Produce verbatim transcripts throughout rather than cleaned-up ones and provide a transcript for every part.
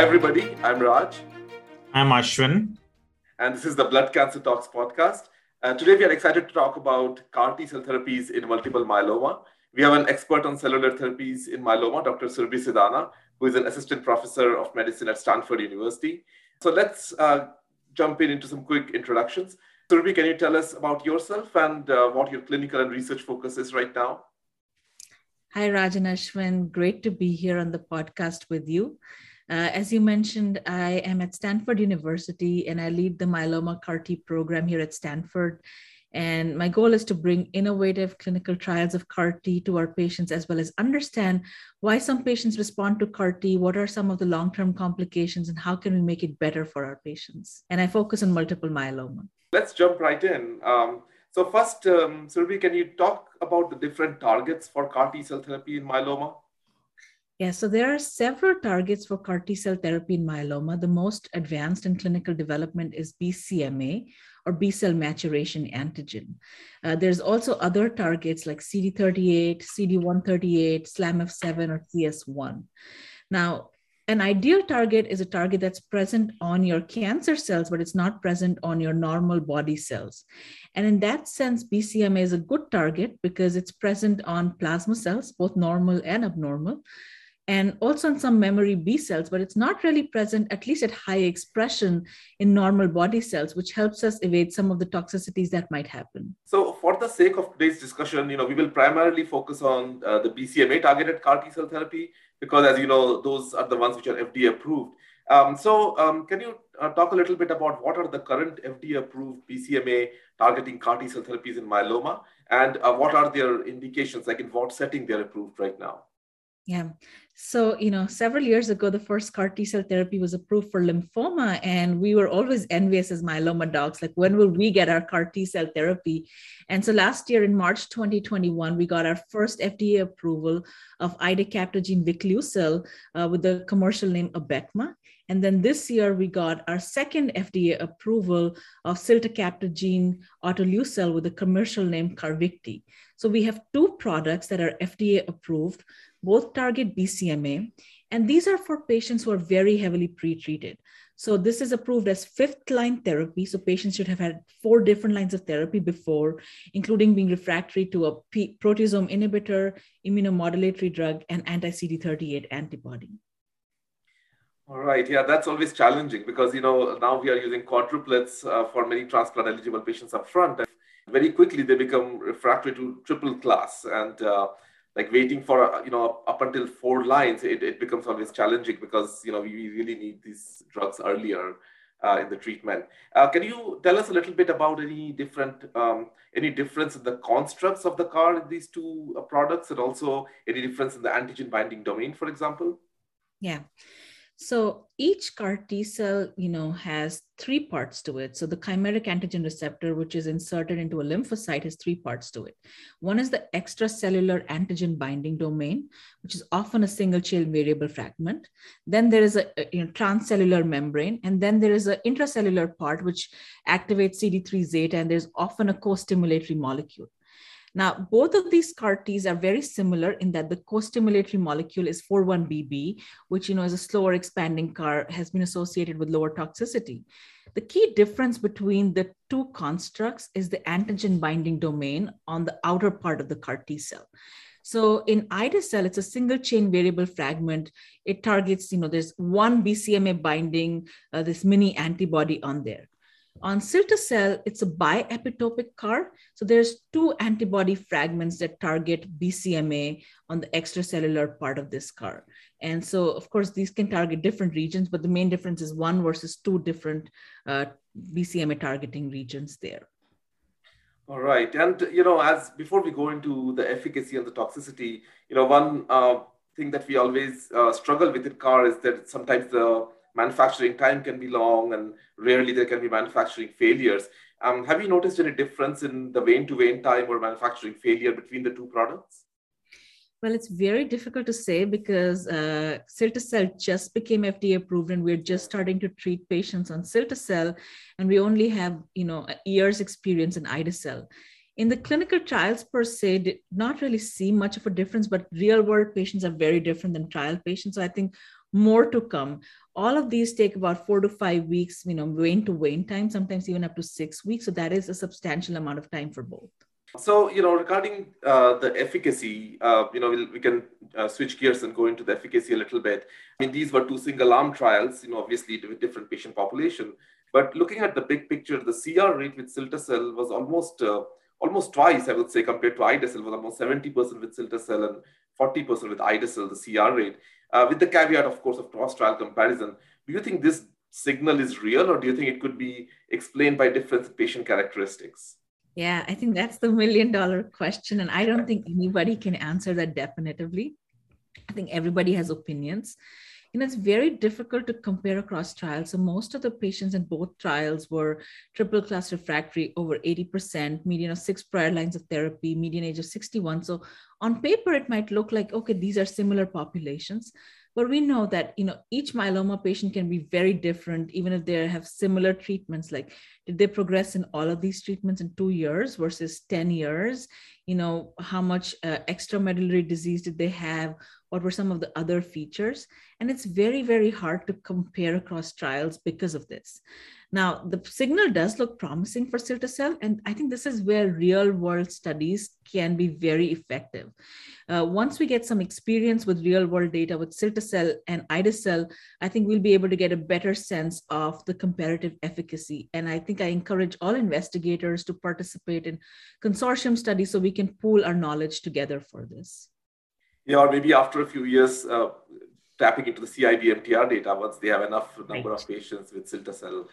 Hi everybody, I'm Raj. I'm Ashwin. And this is the Blood Cancer Talks podcast. Uh, today we are excited to talk about C A R T cell therapies in multiple myeloma. We have an expert on cellular therapies in myeloma, Doctor Surbhi Sidana, who is an assistant professor of medicine at Stanford University. So let's uh, jump in into some quick introductions. Surbhi, can you tell us about yourself and uh, what your clinical and research focus is right now? Hi, Raj and Ashwin. Great to be here on the podcast with you. Uh, as you mentioned, I am at Stanford University and I lead the myeloma C A R T program here at Stanford. And my goal is to bring innovative clinical trials of C A R T to our patients, as well as understand why some patients respond to C A R T, what are some of the long-term complications, and how can we make it better for our patients. And I focus on multiple myeloma. Let's jump right in. Um, so first, um, Surbhi, can you talk about the different targets for C A R T cell therapy in myeloma? Yeah, so there are several targets for C A R T cell therapy in myeloma. The most advanced in clinical development is B C M A, or B-cell maturation antigen. Uh, there's also other targets like C D thirty-eight, C D one thirty-eight, SLAMF seven, or C S one. Now, an ideal target is a target that's present on your cancer cells, but it's not present on your normal body cells. And in that sense, B C M A is a good target because it's present on plasma cells, both normal and abnormal, and also in some memory B cells, but it's not really present, at least at high expression, in normal body cells, which helps us evade some of the toxicities that might happen. So for the sake of today's discussion, you know, we will primarily focus on uh, the B C M A-targeted C A R T cell therapy, because as you know, those are the ones which are F D A approved. Um, so um, can you uh, talk a little bit about what are the current F D A approved B C M A targeting C A R T cell therapies in myeloma, and uh, what are their indications, like in what setting they're approved right now? Yeah. So, you know, several years ago, the first C A R T cell therapy was approved for lymphoma, and we were always envious as myeloma docs, like when will we get our C A R T cell therapy? And so last year in March twenty twenty-one, we got our first F D A approval of Idecabtagene Vicleucel uh, with the commercial name Abecma. And then this year, we got our second F D A approval of Ciltacabtagene Autoleucel with the commercial name Carvykti. So we have two products that are F D A approved, both target B C M A, and these are for patients who are very heavily pretreated. So this is approved as fifth line therapy. So patients should have had four different lines of therapy before, including being refractory to a P- proteasome inhibitor, immunomodulatory drug, and anti-C D thirty-eight antibody. All right. Yeah, that's always challenging because, you know, now we are using quadruplets uh, for many transplant eligible patients up front. And very quickly, they become refractory to triple class. And uh, like waiting for, you know, up until four lines, it, it becomes always challenging because, you know, we really need these drugs earlier uh, in the treatment. Uh, can you tell us a little bit about any different, um, any difference in the constructs of the C A R in these two uh, products, and also any difference in the antigen binding domain, for example? Yeah. So each C A R T cell, you know, has three parts to it. So the chimeric antigen receptor, which is inserted into a lymphocyte, has three parts to it. One is the extracellular antigen binding domain, which is often a single chain variable fragment. Then there is a, a you know, transcellular membrane, and then there is an intracellular part which activates C D three zeta, and there's often a co-stimulatory molecule. Now, both of these C A R Ts are very similar in that the co-stimulatory molecule is four one B B, which, you know, is a slower expanding C A R, has been associated with lower toxicity. The key difference between the two constructs is the antigen binding domain on the outer part of the C A R T cell. So in Idecabtagene, it's a single chain variable fragment. It targets, you know, there's one B C M A binding, uh, this mini antibody on there. On Ciltacabtagene, it's a bi-epitopic C A R. So there's two antibody fragments that target B C M A on the extracellular part of this C A R. And so, of course, these can target different regions, but the main difference is one versus two different uh, B C M A targeting regions there. All right. And, you know, as before we go into the efficacy and the toxicity, you know, one uh, thing that we always uh, struggle with in C A R is that sometimes the manufacturing time can be long, and rarely there can be manufacturing failures. Um, have you noticed any difference in the vein-to-vein time or manufacturing failure between the two products? Well, it's very difficult to say because uh, Ciltacabtagene just became F D A approved, and we're just starting to treat patients on Ciltacabtagene, and we only have, you know, a year's experience in Idecabtagene. In the clinical trials per se, did not really see much of a difference, but real world patients are very different than trial patients. So I think more to come. All of these take about four to five weeks, you know, vein to vein time, sometimes even up to six weeks. So that is a substantial amount of time for both. So, you know, regarding uh, the efficacy, uh, you know, we'll, we can uh, switch gears and go into the efficacy a little bit. I mean, these were two single arm trials, you know, obviously with different patient population. But looking at the big picture, the C R rate with ciltacabtagene was almost uh, almost twice, I would say, compared to idacil, was almost seventy percent with ciltacabtagene and forty percent with idacil, the C R rate. Uh, with the caveat, of course, of cross-trial comparison, do you think this signal is real, or do you think it could be explained by different patient characteristics? Yeah, I think that's the million dollar question. And I don't think anybody can answer that definitively. I think everybody has opinions. And it's very difficult to compare across trials. So most of the patients in both trials were triple class refractory, over eighty percent, median of six prior lines of therapy, median age of sixty-one. So on paper, it might look like, okay, these are similar populations. But we know that, you know, each myeloma patient can be very different, even if they have similar treatments. Like, did they progress in all of these treatments in two years versus ten years? You know, how much uh, extramedullary disease did they have? What were some of the other features? And it's very, very hard to compare across trials because of this. Now, the signal does look promising for ciltacabtagene, and I think this is where real-world studies can be very effective. Uh, once we get some experience with real-world data with ciltacabtagene and idacil, I think we'll be able to get a better sense of the comparative efficacy. And I think I encourage all investigators to participate in consortium studies so we can pool our knowledge together for this. Yeah, or maybe after a few years, uh, tapping into the C I B M T R data once they have enough number right. of patients with ciltacabtagene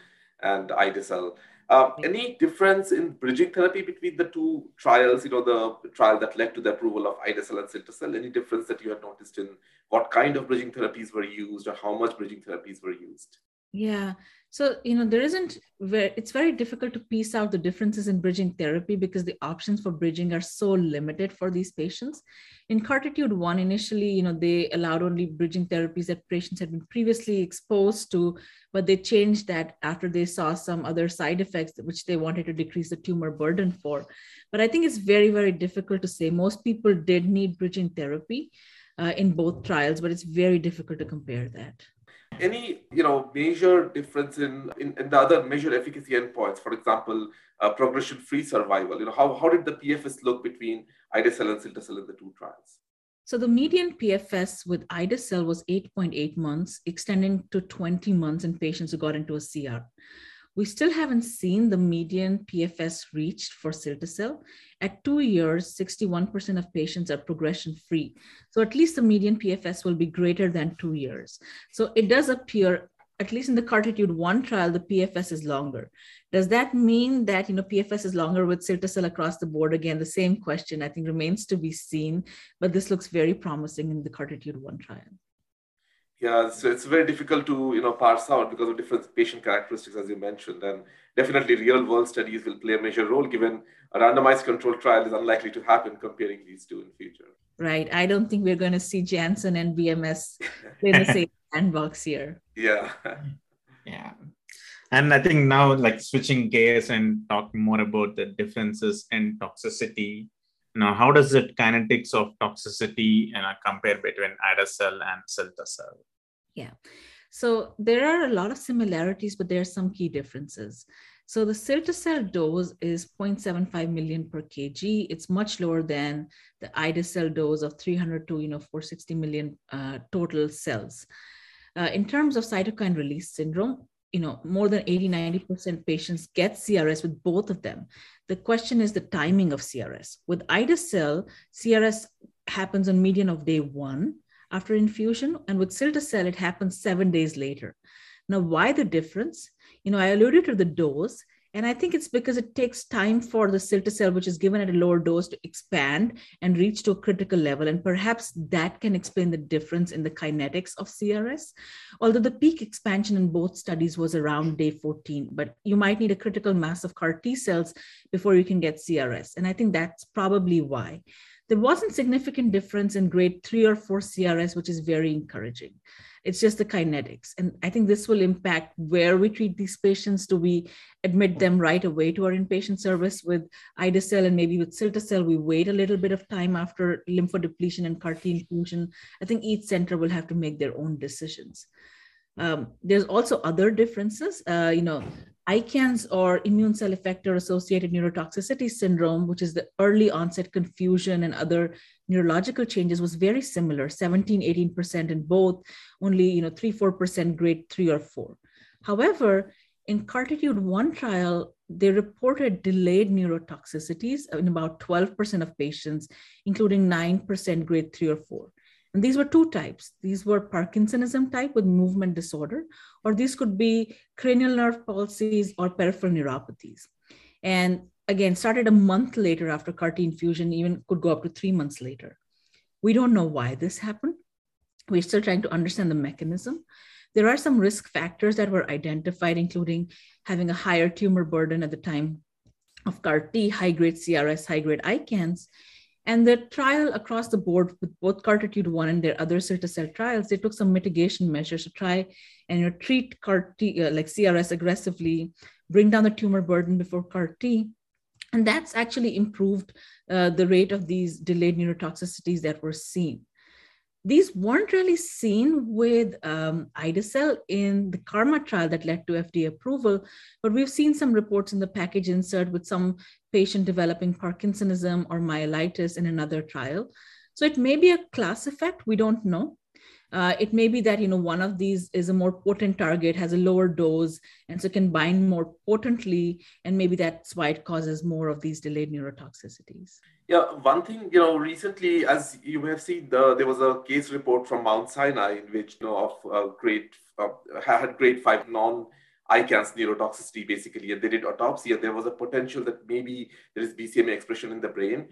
and idacil. Um, any difference in bridging therapy between the two trials, you know, the trial that led to the approval of idacil and ciltacabtagene, any difference that you had noticed in what kind of bridging therapies were used or how much bridging therapies were used? Yeah. So, you know, there isn't, very, it's very difficult to piece out the differences in bridging therapy because the options for bridging are so limited for these patients. In CARTITUDE one, initially, you know, they allowed only bridging therapies that patients had been previously exposed to, but they changed that after they saw some other side effects, which they wanted to decrease the tumor burden for. But I think it's very, very difficult to say. Most people did need bridging therapy uh, in both trials, but it's very difficult to compare that. Any, you know, major difference in, in, in the other measured efficacy endpoints, for example, uh, progression-free survival, you know, how, how did the P F S look between idacil and ciltacabtagene in the two trials? So the median P F S with idacil was eight point eight months, extending to twenty months in patients who got into a C R. We still haven't seen the median P F S reached for ciltacabtagene. At two years, sixty-one percent of patients are progression-free. So at least the median P F S will be greater than two years. So it does appear, at least in the CARTITUDE one trial, the P F S is longer. Does that mean that, you know, P F S is longer with ciltacabtagene across the board? Again, the same question, I think, remains to be seen, but this looks very promising in the CARTITUDE one trial. Yeah, so it's very difficult to, you know, parse out because of different patient characteristics, as you mentioned, and definitely real-world studies will play a major role given a randomized controlled trial is unlikely to happen comparing these two in the future. Right. I don't think we're going to see Janssen and B M S in the same sandbox here. Yeah. Yeah. And I think now, like, switching gears and talking more about the differences in toxicity. Now, how does the kinetics of toxicity uh, compare between idacil and ciltacabtagene? Yeah, so there are a lot of similarities, but there are some key differences. So the ciltacabtagene dose is zero point seven five million per kg. It's much lower than the idacil dose of three hundred to, you know, four hundred sixty million uh, total cells. Uh, in terms of cytokine release syndrome, you know, more than eighty, ninety percent patients get C R S with both of them. The question is the timing of C R S. With idacil, C R S happens on median of day one after infusion, and with ciltacabtagene, it happens seven days later. Now, why the difference? You know, I alluded to the dose, and I think it's because it takes time for the ciltacabtagene, which is given at a lower dose, to expand and reach to a critical level. And perhaps that can explain the difference in the kinetics of C R S. Although the peak expansion in both studies was around day fourteen, but you might need a critical mass of CAR-T cells before you can get C R S. And I think that's probably why. There wasn't significant difference in grade three or four C R S, which is very encouraging. It's just the kinetics. And I think this will impact where we treat these patients. Do we admit them right away to our inpatient service with Idecel and maybe with Ciltacabtagene? We wait a little bit of time after lymphodepletion and C A R T infusion. I think each center will have to make their own decisions. Um, there's also other differences. Uh, you know, ICANS, or immune cell effector-associated neurotoxicity syndrome, which is the early onset confusion and other neurological changes, was very similar, seventeen, eighteen percent in both, only, you know, three, four percent grade three or four. However, in CARTITUDE one trial, they reported delayed neurotoxicities in about twelve percent of patients, including nine percent grade three or four. And these were two types. These were Parkinsonism type with movement disorder, or these could be cranial nerve palsies or peripheral neuropathies. And again, started a month later after C A R T infusion, even could go up to three months later. We don't know why this happened. We're still trying to understand the mechanism. There are some risk factors that were identified, including having a higher tumor burden at the time of C A R T, high-grade C R S, high-grade ICANS. And the trial across the board with both CARTITUDE one and their other ciltacabtagene trials, they took some mitigation measures to try and, you know, treat C A R T, uh, like C R S aggressively, bring down the tumor burden before C A R T. And that's actually improved uh, the rate of these delayed neurotoxicities that were seen. These weren't really seen with um, Idecel in the KarMMa trial that led to F D A approval, but we've seen some reports in the package insert with some patient developing Parkinsonism or myelitis in another trial. So it may be a class effect, we don't know. Uh, it may be that, you know, one of these is a more potent target, has a lower dose, and so can bind more potently, and maybe that's why it causes more of these delayed neurotoxicities. Yeah, one thing, you know, recently, as you may have seen, the, there was a case report from Mount Sinai in which, you know, of uh, grade, uh, had grade five non-ICANS neurotoxicity, basically, and they did autopsy, and there was a potential that maybe there is B C M A expression in the brain.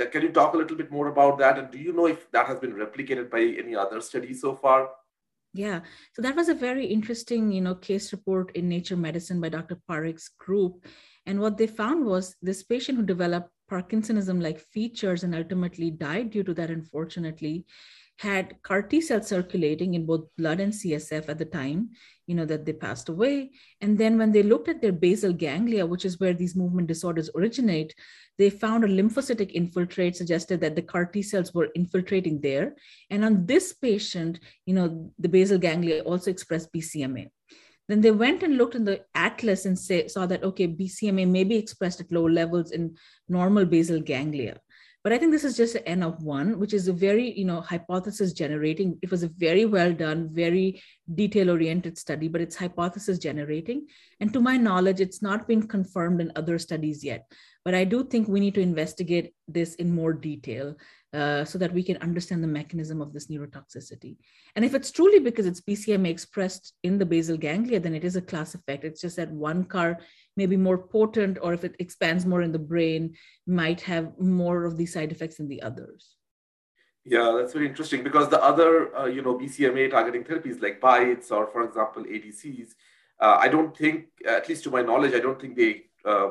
Uh, can you talk a little bit more about that? And do you know if that has been replicated by any other study so far? Yeah, so that was a very interesting, you know, case report in Nature Medicine by Doctor Parekh's group. And what they found was this patient who developed Parkinsonism-like features and ultimately died due to that, unfortunately, had C A R T cells circulating in both blood and C S F at the time, you know, that they passed away. And then when they looked at their basal ganglia, which is where these movement disorders originate, they found a lymphocytic infiltrate suggested that the C A R T cells were infiltrating there. And on this patient, you know, the basal ganglia also expressed B C M A. Then they went and looked in the atlas and say, saw that, okay, B C M A may be expressed at low levels in normal basal ganglia. But I think this is just an N of one, which is a very, you know, hypothesis generating. It was a very well done, very detail oriented study, but it's hypothesis generating. And to my knowledge, it's not been confirmed in other studies yet. But I do think we need to investigate this in more detail uh, so that we can understand the mechanism of this neurotoxicity. And if it's truly because it's B C M A expressed in the basal ganglia, then it is a class effect. It's just that one C A R may be more potent, or if it expands more in the brain, might have more of these side effects than the others. Yeah, that's very interesting, because the other, uh, you know, B C M A targeting therapies like BiTEs or, for example, A D Cs, uh, I don't think, at least to my knowledge, I don't think they uh,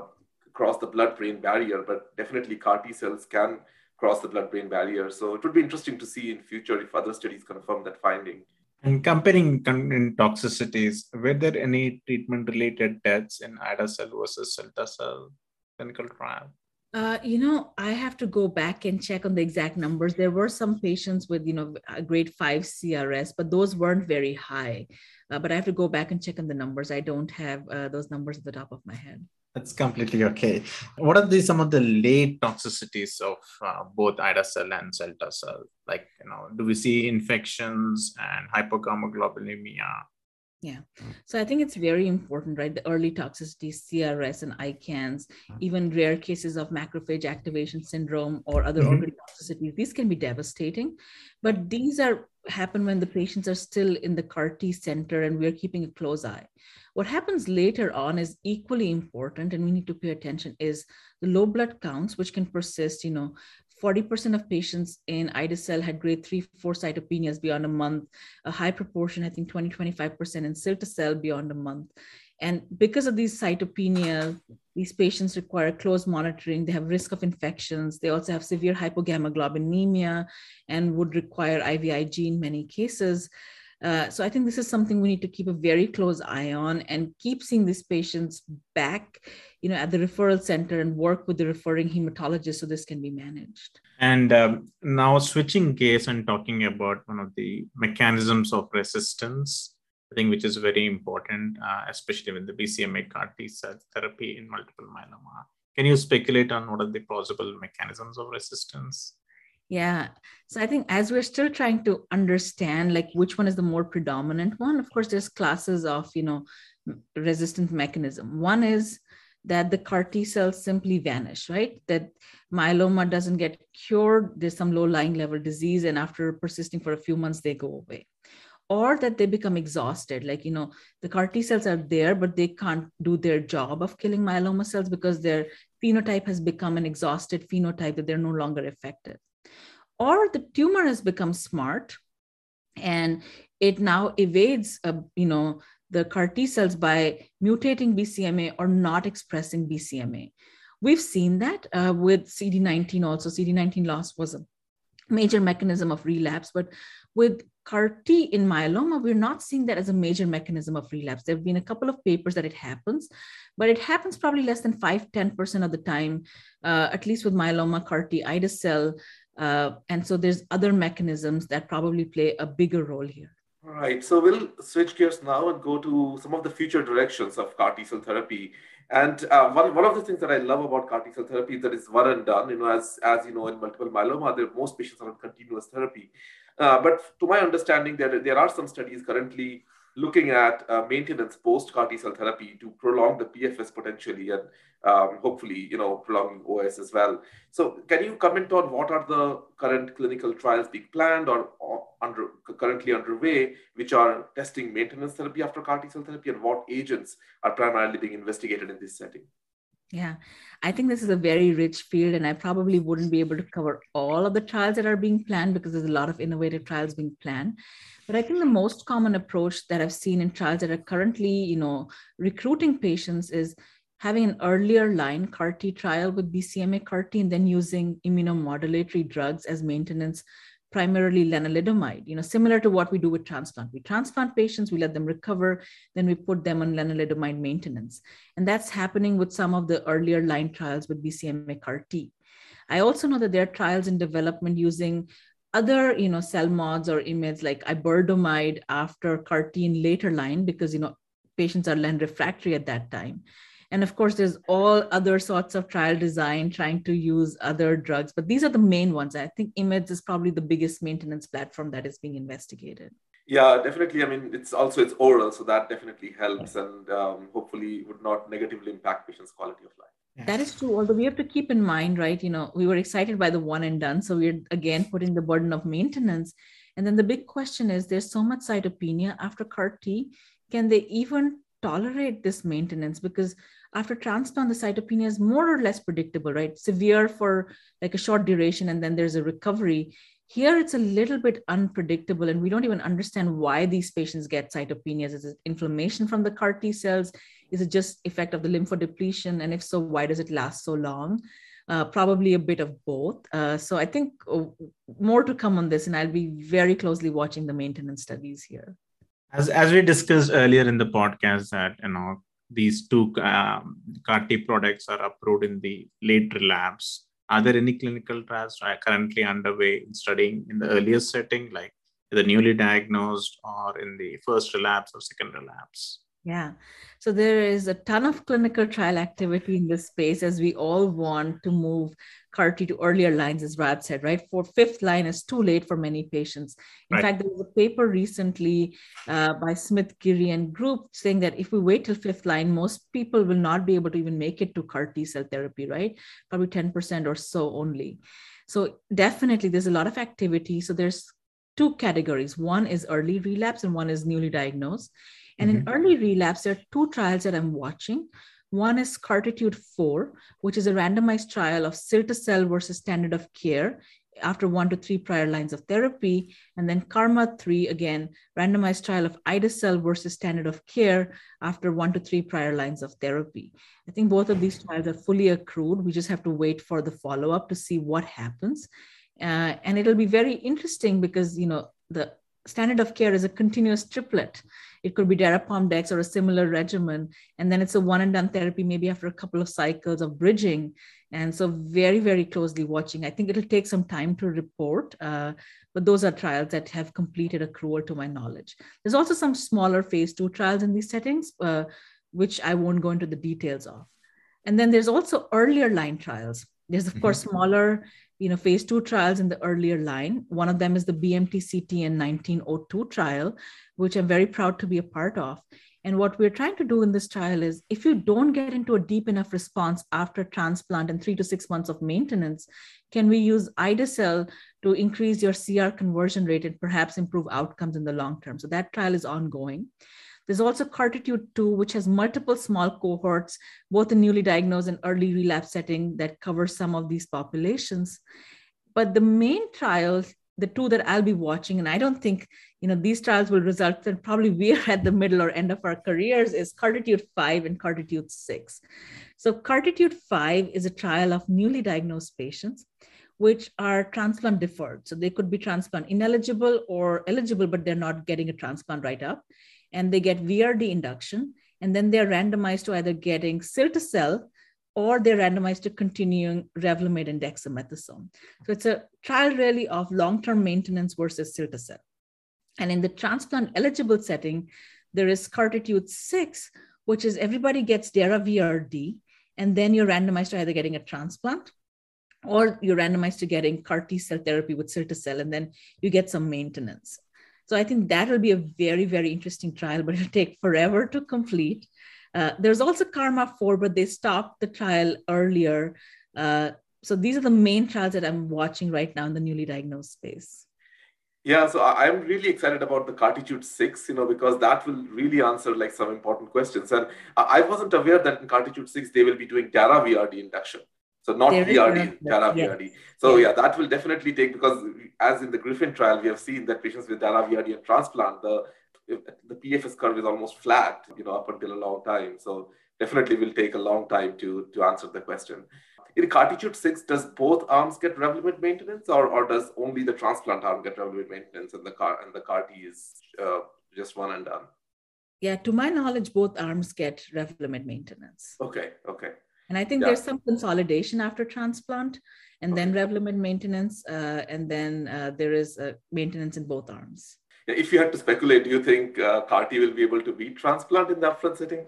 cross the blood-brain barrier, but definitely C A R T cells can cross the blood-brain barrier. So it would be interesting to see in future if other studies confirm that finding. And comparing toxicities, were there any treatment-related deaths in Idecel versus Ciltacabtagene clinical trial? Uh, you know, I have to go back and check on the exact numbers. There were some patients with, you know, grade five C R S, but those weren't very high. Uh, but I have to go back and check on the numbers. I don't have uh, those numbers at the top of my head. That's completely okay. What are the, some of the late toxicities of uh, both Idecel and Ciltacabtagene? Like, you know, do we see infections and hypogammaglobulinemia? Yeah. So I think it's very important, right? The early toxicities, C R S and ICANS, even rare cases of macrophage activation syndrome or other mm-hmm. organ toxicities, these can be devastating. But these are happen when the patients are still in the C A R T center and we're keeping a close eye. What happens later on is equally important, and we need to pay attention, is the low blood counts, which can persist. You know, forty percent of patients in Idecel had grade three, four cytopenias beyond a month, a high proportion, I think twenty, twenty-five percent in Ciltacabtagene beyond a month. And because of these cytopenias, these patients require close monitoring. They have risk of infections. They also have severe hypogammaglobulinemia and would require I V I G in many cases. Uh, so I think this is something we need to keep a very close eye on and keep seeing these patients back, you know, at the referral center and work with the referring hematologist so this can be managed. And um, now switching gears and talking about one of the mechanisms of resistance, I think, which is very important, uh, especially with the B C M A CAR-T cell therapy in multiple myeloma. Can you speculate on what are the plausible mechanisms of resistance? Yeah. So I think as we're still trying to understand, like, which one is the more predominant one, of course, there's classes of, you know, resistance mechanism. One is that the CAR T cells simply vanish, right? That myeloma doesn't get cured. There's some low-lying level disease, and after persisting for a few months, they go away. Or that they become exhausted. Like, you know, the CAR T cells are there, but they can't do their job of killing myeloma cells because their phenotype has become an exhausted phenotype that they're no longer effective. Or the tumor has become smart and it now evades, uh, you know, the CAR T cells by mutating B C M A or not expressing B C M A. We've seen that uh, with C D nineteen also. C D nineteen loss was a major mechanism of relapse, but with CAR-T in myeloma, we're not seeing that as a major mechanism of relapse. There have been a couple of papers that it happens, but it happens probably less than five to ten percent of the time, uh, at least with myeloma, CAR-T, Idecabtagene, uh, and so there's other mechanisms that probably play a bigger role here. All right, so we'll switch gears now and go to some of the future directions of CAR-T cell therapy. And uh, one, one of the things that I love about CAR-T cell therapy is that it's one and done. You know, as, as you know, in multiple myeloma, there, most patients are on continuous therapy. Uh, but to my understanding, there, there are some studies currently looking at uh, maintenance post-CAR T-cell therapy to prolong the P F S potentially and um, hopefully, you know, prolonging O S as well. So can you comment on what are the current clinical trials being planned or, or under, currently underway, which are testing maintenance therapy after CAR T-cell therapy, and what agents are primarily being investigated in this setting? Yeah, I think this is a very rich field, and I probably wouldn't be able to cover all of the trials that are being planned because there's a lot of innovative trials being planned. But I think the most common approach that I've seen in trials that are currently, you know, recruiting patients is having an earlier line CAR-T trial with B C M A CAR-T and then using immunomodulatory drugs as maintenance, primarily lenalidomide, you know, similar to what we do with transplant. We transplant patients, we let them recover, then we put them on lenalidomide maintenance. And that's happening with some of the earlier line trials with B C M A CAR-T. I also know that there are trials in development using other, you know, cell mods or IMiDs like iberdomide after CAR-T in later line because, you know, patients are len refractory at that time. And of course, there's all other sorts of trial design trying to use other drugs, but these are the main ones. I think IMiDs is probably the biggest maintenance platform that is being investigated. Yeah, definitely. I mean, it's also, it's oral, so that definitely helps and um, hopefully would not negatively impact patients' quality of life. Yes. That is true. Although we have to keep in mind, right, you know, we were excited by the one and done. So we're again putting the burden of maintenance. And then the big question is, there's so much cytopenia after CAR-T, can they even tolerate this maintenance? Because after transplant, the cytopenia is more or less predictable, right? Severe for like a short duration, and then there's a recovery. Here, it's a little bit unpredictable, and we don't even understand why these patients get cytopenias. Is it inflammation from the CAR T cells? Is it just effect of the lymphodepletion? And if so, why does it last so long? Uh, probably a bit of both. Uh, so I think more to come on this, and I'll be very closely watching the maintenance studies here. As, as we discussed earlier in the podcast, that, you know, these two um, CAR-T products are approved in the late relapse. Are there any clinical trials currently underway in studying in the earlier setting, like the newly diagnosed or in the first relapse or second relapse? Yeah, so there is a ton of clinical trial activity in this space as we all want to move CAR-T to earlier lines, as Rab said, right? For fifth line is too late for many patients. In right. fact, there was a paper recently uh, by Smith-Girian group saying that if we wait till fifth line, most people will not be able to even make it to CAR-T cell therapy, right? Probably ten percent or so only. So definitely there's a lot of activity. So there's two categories. One is early relapse and one is newly diagnosed. And mm-hmm. in early relapse, there are two trials that I'm watching. One is CARTITUDE four, which is a randomized trial of cilta-cel versus standard of care after one to three prior lines of therapy. And then KarMMa three, again, randomized trial of ide-cel versus standard of care after one to three prior lines of therapy. I think both of these trials are fully accrued. We just have to wait for the follow-up to see what happens. Uh, and it'll be very interesting because, you know, the standard of care is a continuous triplet. It could be Darapamdex or a similar regimen. And then it's a one and done therapy, maybe after a couple of cycles of bridging. And so very, very closely watching. I think it'll take some time to report, uh, but those are trials that have completed accrual to my knowledge. There's also some smaller phase two trials in these settings, uh, which I won't go into the details of. And then there's also earlier line trials. There's of course smaller, you know, phase two trials in the earlier line. One of them is the B M T C T N nineteen oh two trial, which I'm very proud to be a part of. And what we're trying to do in this trial is, if you don't get into a deep enough response after transplant and three to six months of maintenance, can we use Idecel to increase your C R conversion rate and perhaps improve outcomes in the long term? So that trial is ongoing. There's also CARTITUDE two, which has multiple small cohorts, both in newly diagnosed and early relapse setting, that cover some of these populations. But the main trials, the two that I'll be watching, and I don't think, you know, these trials will result in, probably we're at the middle or end of our careers, is CARTITUDE five and CARTITUDE six. So CARTITUDE five is a trial of newly diagnosed patients, which are transplant deferred. So they could be transplant ineligible or eligible, but they're not getting a transplant right up. And they get V R D induction, and then they're randomized to either getting ciltacabtagene or they're randomized to continuing Revlimid and dexamethasone. So it's a trial really of long-term maintenance versus ciltacabtagene. And in the transplant-eligible setting, there is CARTITUDE six, which is everybody gets Dara V R D, and then you're randomized to either getting a transplant or you're randomized to getting CAR-T cell therapy with ciltacabtagene, and then you get some maintenance. So I think that will be a very, very interesting trial, but it'll take forever to complete. Uh, there's also KarMMa four, but they stopped the trial earlier. Uh, so these are the main trials that I'm watching right now in the newly diagnosed space. Yeah, so I'm really excited about the CARTITUDE six, you know, because that will really answer like some important questions. And I wasn't aware that in CARTITUDE six, they will be doing Dara V R D induction. So not V R D, Dara V R D. So yeah, that will definitely take, because as in the Griffin trial, we have seen that patients with Dara V R D and transplant, the, the P F S curve is almost flat, you know, up until a long time. So definitely will take a long time to, to answer the question. In CARTITUDE six, does both arms get Revlimid maintenance, or, or does only the transplant arm get Revlimid maintenance and the car and the CAR-T is uh, just one and done? Yeah, to my knowledge, both arms get Revlimid maintenance. Okay, okay. And I think yeah. there's some consolidation after transplant, and okay. then Revlimid maintenance, uh, and then uh, there is uh, maintenance in both arms. If you had to speculate, do you think uh, CAR-T will be able to beat transplant in the upfront setting?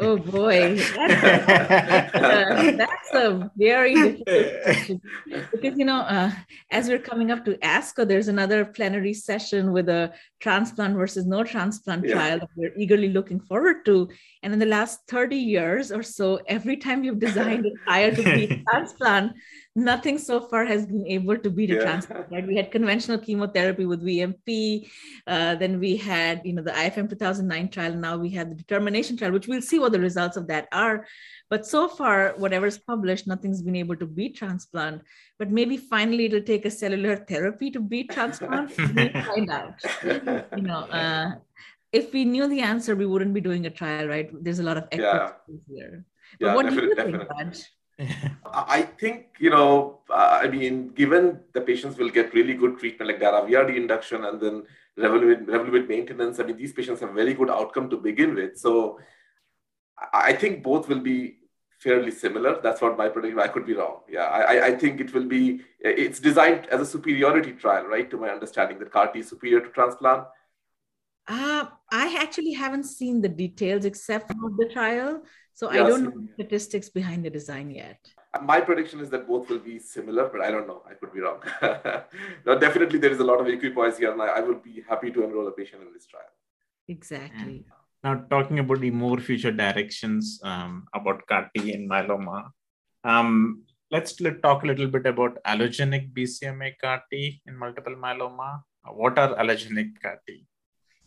Oh boy, that's a, uh, that's a very difficult question. Because, you know, uh, as we're coming up to ASCO, there's another plenary session with a transplant versus no transplant yeah. trial that we're eagerly looking forward to. And in the last thirty years or so, every time you've designed a trial to beat transplant, nothing so far has been able to beat a yeah. transplant, right? We had conventional chemotherapy with V M P, uh, then we had, you know, the I F M two thousand nine trial, and now we have the determination trial, which we'll see what the results of that are. But so far, whatever's published, nothing's been able to beat transplant, but maybe finally it'll take a cellular therapy to beat transplant. We'll find out, you know. Uh, if we knew the answer, we wouldn't be doing a trial, right? There's a lot of expertise yeah. here. But yeah, what do you think, Raj? I think, you know, uh, I mean, given the patients will get really good treatment like Dara V R D induction and then Revlimid, Revlimid maintenance, I mean, these patients have very good outcome to begin with. So I think both will be fairly similar. That's what my prediction. I could be wrong. Yeah, I, I think it will be, it's designed as a superiority trial, right? To my understanding, that CAR-T is superior to transplant. Uh, I actually haven't seen the details except for the trial. So yeah, I don't know the statistics behind the design yet. My prediction is that both will be similar, but I don't know. I could be wrong. Now, definitely there is a lot of equipoise here, and I, I would be happy to enroll a patient in this trial. Exactly. Now, talking about the more future directions um, about CAR-T and myeloma, um, let's let, talk a little bit about allogenic B C M A CAR-T in multiple myeloma. What are allogenic CAR-T?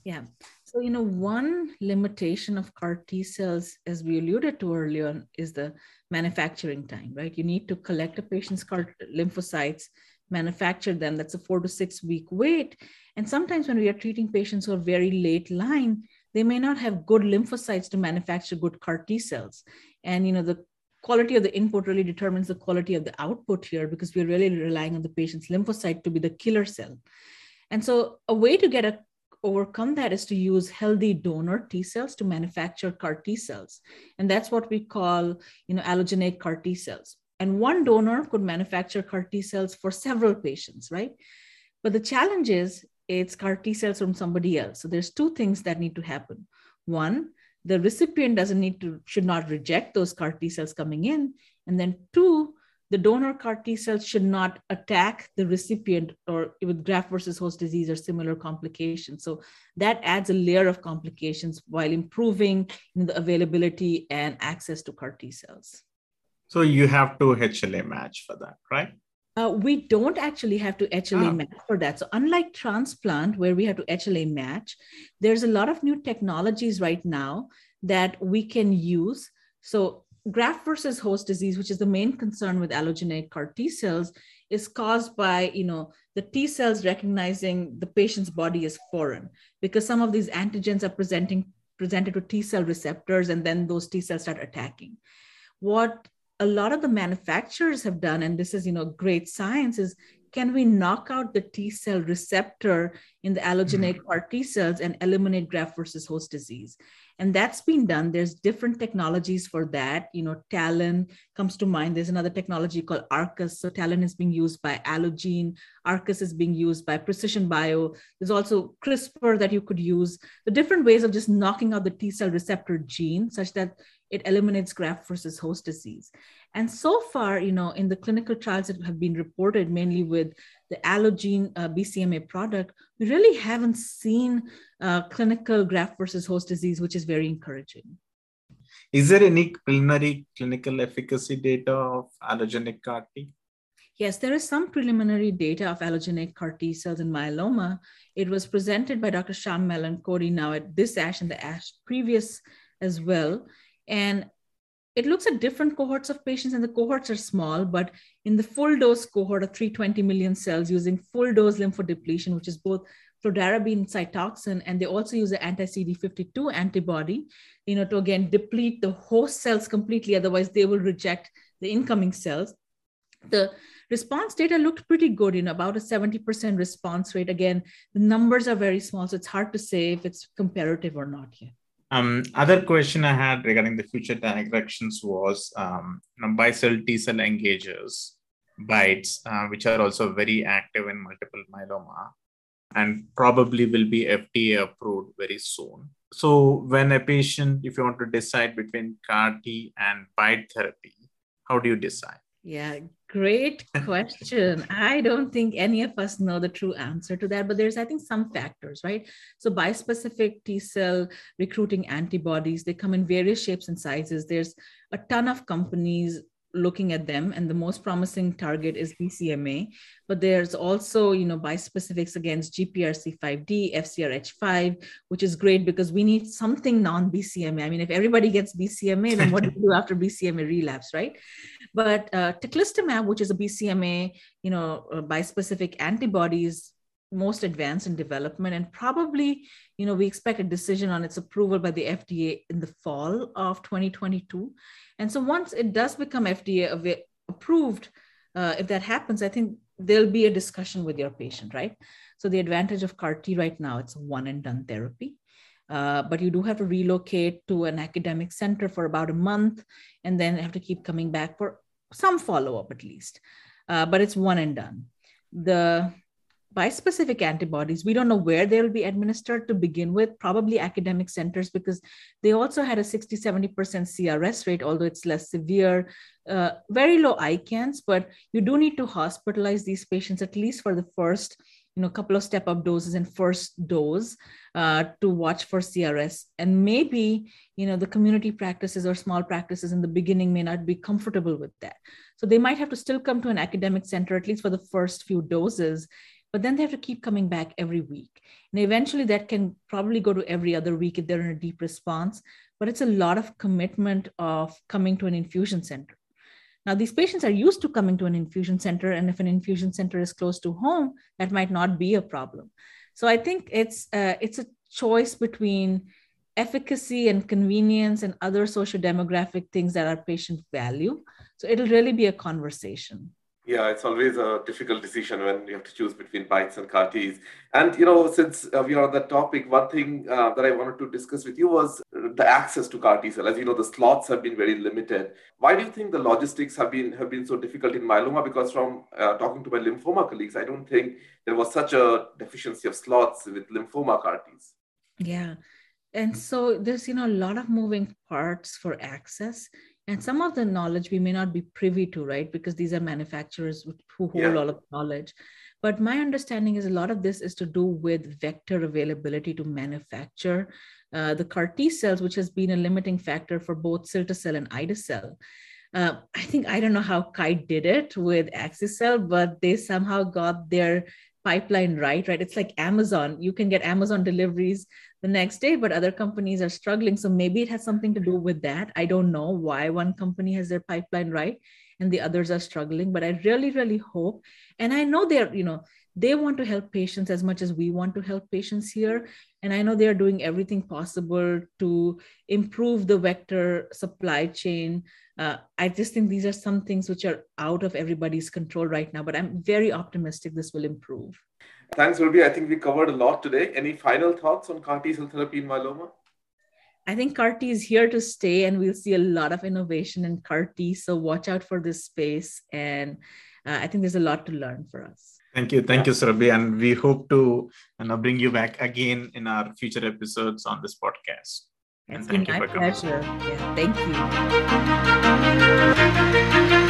Yeah. So, you know, one limitation of CAR-T cells, as we alluded to earlier, is the manufacturing time, right? You need to collect a patient's CAR lymphocytes, manufacture them. That's a four to six week wait. And sometimes when we are treating patients who are very late line, they may not have good lymphocytes to manufacture good CAR-T cells. And, you know, the quality of the input really determines the quality of the output here, because we're really relying on the patient's lymphocyte to be the killer cell. And so a way to get a overcome that is to use healthy donor T cells to manufacture CAR T cells. And that's what we call, you know, allogeneic CAR T cells. And one donor could manufacture CAR T cells for several patients, right? But the challenge is it's CAR T cells from somebody else. So there's two things that need to happen. One, the recipient doesn't need to, should not reject those CAR T cells coming in. And then two, the donor CAR T cells should not attack the recipient or with graft versus host disease or similar complications. So that adds a layer of complications while improving the availability and access to CAR T cells. So you have to H L A match for that, right? Uh, we don't actually have to H L A ah. match for that. So unlike transplant where we have to H L A match, there's a lot of new technologies right now that we can use. So graft versus host disease, which is the main concern with allogeneic CAR T cells, is caused by, you know, the T cells recognizing the patient's body as foreign, because some of these antigens are presenting presented to T cell receptors, and then those T cells start attacking. What a lot of the manufacturers have done, and this is, you know, great science, is can we knock out the T cell receptor in the allogeneic mm-hmm. CAR T cells and eliminate graft versus host disease? And that's been done. There's different technologies for that. You know, Talen comes to mind. There's another technology called Arcus. So Talen is being used by Allogene. Arcus is being used by Precision Bio. There's also CRISPR that you could use. The different ways of just knocking out the T cell receptor gene such that it eliminates graft versus host disease. And so far, you know, in the clinical trials that have been reported, mainly with the Allogene uh, B C M A product, we really haven't seen uh, clinical graft versus host disease, which is very encouraging. Is there any preliminary clinical efficacy data of allogeneic CAR-T? Yes, there is some preliminary data of allogeneic CAR T cells in myeloma. It was presented by Doctor Sham Melanchori now at this ASH and the ASH previous as well. And it looks at different cohorts of patients, and the cohorts are small, but in the full dose cohort of three hundred twenty million cells using full dose lymphodepletion, which is both fludarabine and cytoxin, and they also use the anti-C D fifty-two antibody, you know, to again deplete the host cells completely, otherwise they will reject the incoming cells. The response data looked pretty good, you know, about a seventy percent response rate. Again, the numbers are very small, so it's hard to say if it's comparative or not yet. Um, other question I had regarding the future directions was um, you know, bi-cell T-cell engagers, BiTEs, uh, which are also very active in multiple myeloma and probably will be F D A approved very soon. So when a patient, if you want to decide between CAR-T and BiTE therapy, how do you decide? Yeah, great question. I don't think any of us know the true answer to that, but there's, I think, some factors, right? So bispecific T-cell recruiting antibodies, they come in various shapes and sizes. There's a ton of companies looking at them, and the most promising target is B C M A, but there's also, you know, bispecifics against G P R C five D, F C R H five, which is great because we need something non-B C M A. I mean, if everybody gets B C M A, then what do you do after B C M A relapse, right? But uh, teclistamab, which is a B C M A, you know, uh, bispecific antibodies, most advanced in development, and probably, you know, we expect a decision on its approval by the F D A in the fall of twenty twenty-two. And so once it does become F D A approved, uh, if that happens, I think there'll be a discussion with your patient, right? So the advantage of CAR-T right now, it's a one and done therapy. Uh, but you do have to relocate to an academic center for about a month, and then have to keep coming back for some follow-up at least. Uh, but it's one and done. The bispecific antibodies, we don't know where they'll be administered to begin with, probably academic centers, because they also had a sixty to seventy percent C R S rate, although it's less severe, uh, very low ICANS, but you do need to hospitalize these patients at least for the first, you know, couple of step-up doses and first dose uh, to watch for C R S. And maybe, you know, the community practices or small practices in the beginning may not be comfortable with that. So they might have to still come to an academic center, at least for the first few doses, but then they have to keep coming back every week. And eventually that can probably go to every other week if they're in a deep response, but it's a lot of commitment of coming to an infusion center. Now, these patients are used to coming to an infusion center, and if an infusion center is close to home, that might not be a problem. So I think it's, uh, it's a choice between efficacy and convenience and other socio-demographic things that our patients value. So it'll really be a conversation. Yeah, it's always a difficult decision when you have to choose between BiTEs and C A R Ts. And, you know, since uh, we are on that topic, one thing uh, that I wanted to discuss with you was the access to C A R T cell. As you know, the slots have been very limited. Why do you think the logistics have been have been so difficult in myeloma? Because from uh, talking to my lymphoma colleagues, I don't think there was such a deficiency of slots with lymphoma C A R Ts. Yeah. And so there's, you know, a lot of moving parts for access. And some of the knowledge we may not be privy to, right? Because these are manufacturers who hold yeah. all of the knowledge. But my understanding is a lot of this is to do with vector availability to manufacture uh, the C A R T cells, which has been a limiting factor for both Ciltacabtagene and Idecabtagene. Uh, I think, I don't know how Kite did it with Axicell, but they somehow got their pipeline right, right? It's like Amazon. You can get Amazon deliveries the next day, but other companies are struggling. So maybe it has something to do with that. I don't know why one company has their pipeline right and the others are struggling, but I really, really hope. And I know they're, you know, they want to help patients as much as we want to help patients here. And I know they're doing everything possible to improve the vector supply chain. Uh, I just think these are some things which are out of everybody's control right now, but I'm very optimistic this will improve. Thanks, Surbhi. I think we covered a lot today. Any final thoughts on C A R T cell therapy in myeloma? I think C A R T is here to stay, and we'll see a lot of innovation in C A R T. So watch out for this space. And uh, I think there's a lot to learn for us. Thank you. Thank you, Surbhi. And we hope to you know, bring you back again in our future episodes on this podcast. It's and been thank my you for pleasure. Coming. Yeah, thank you.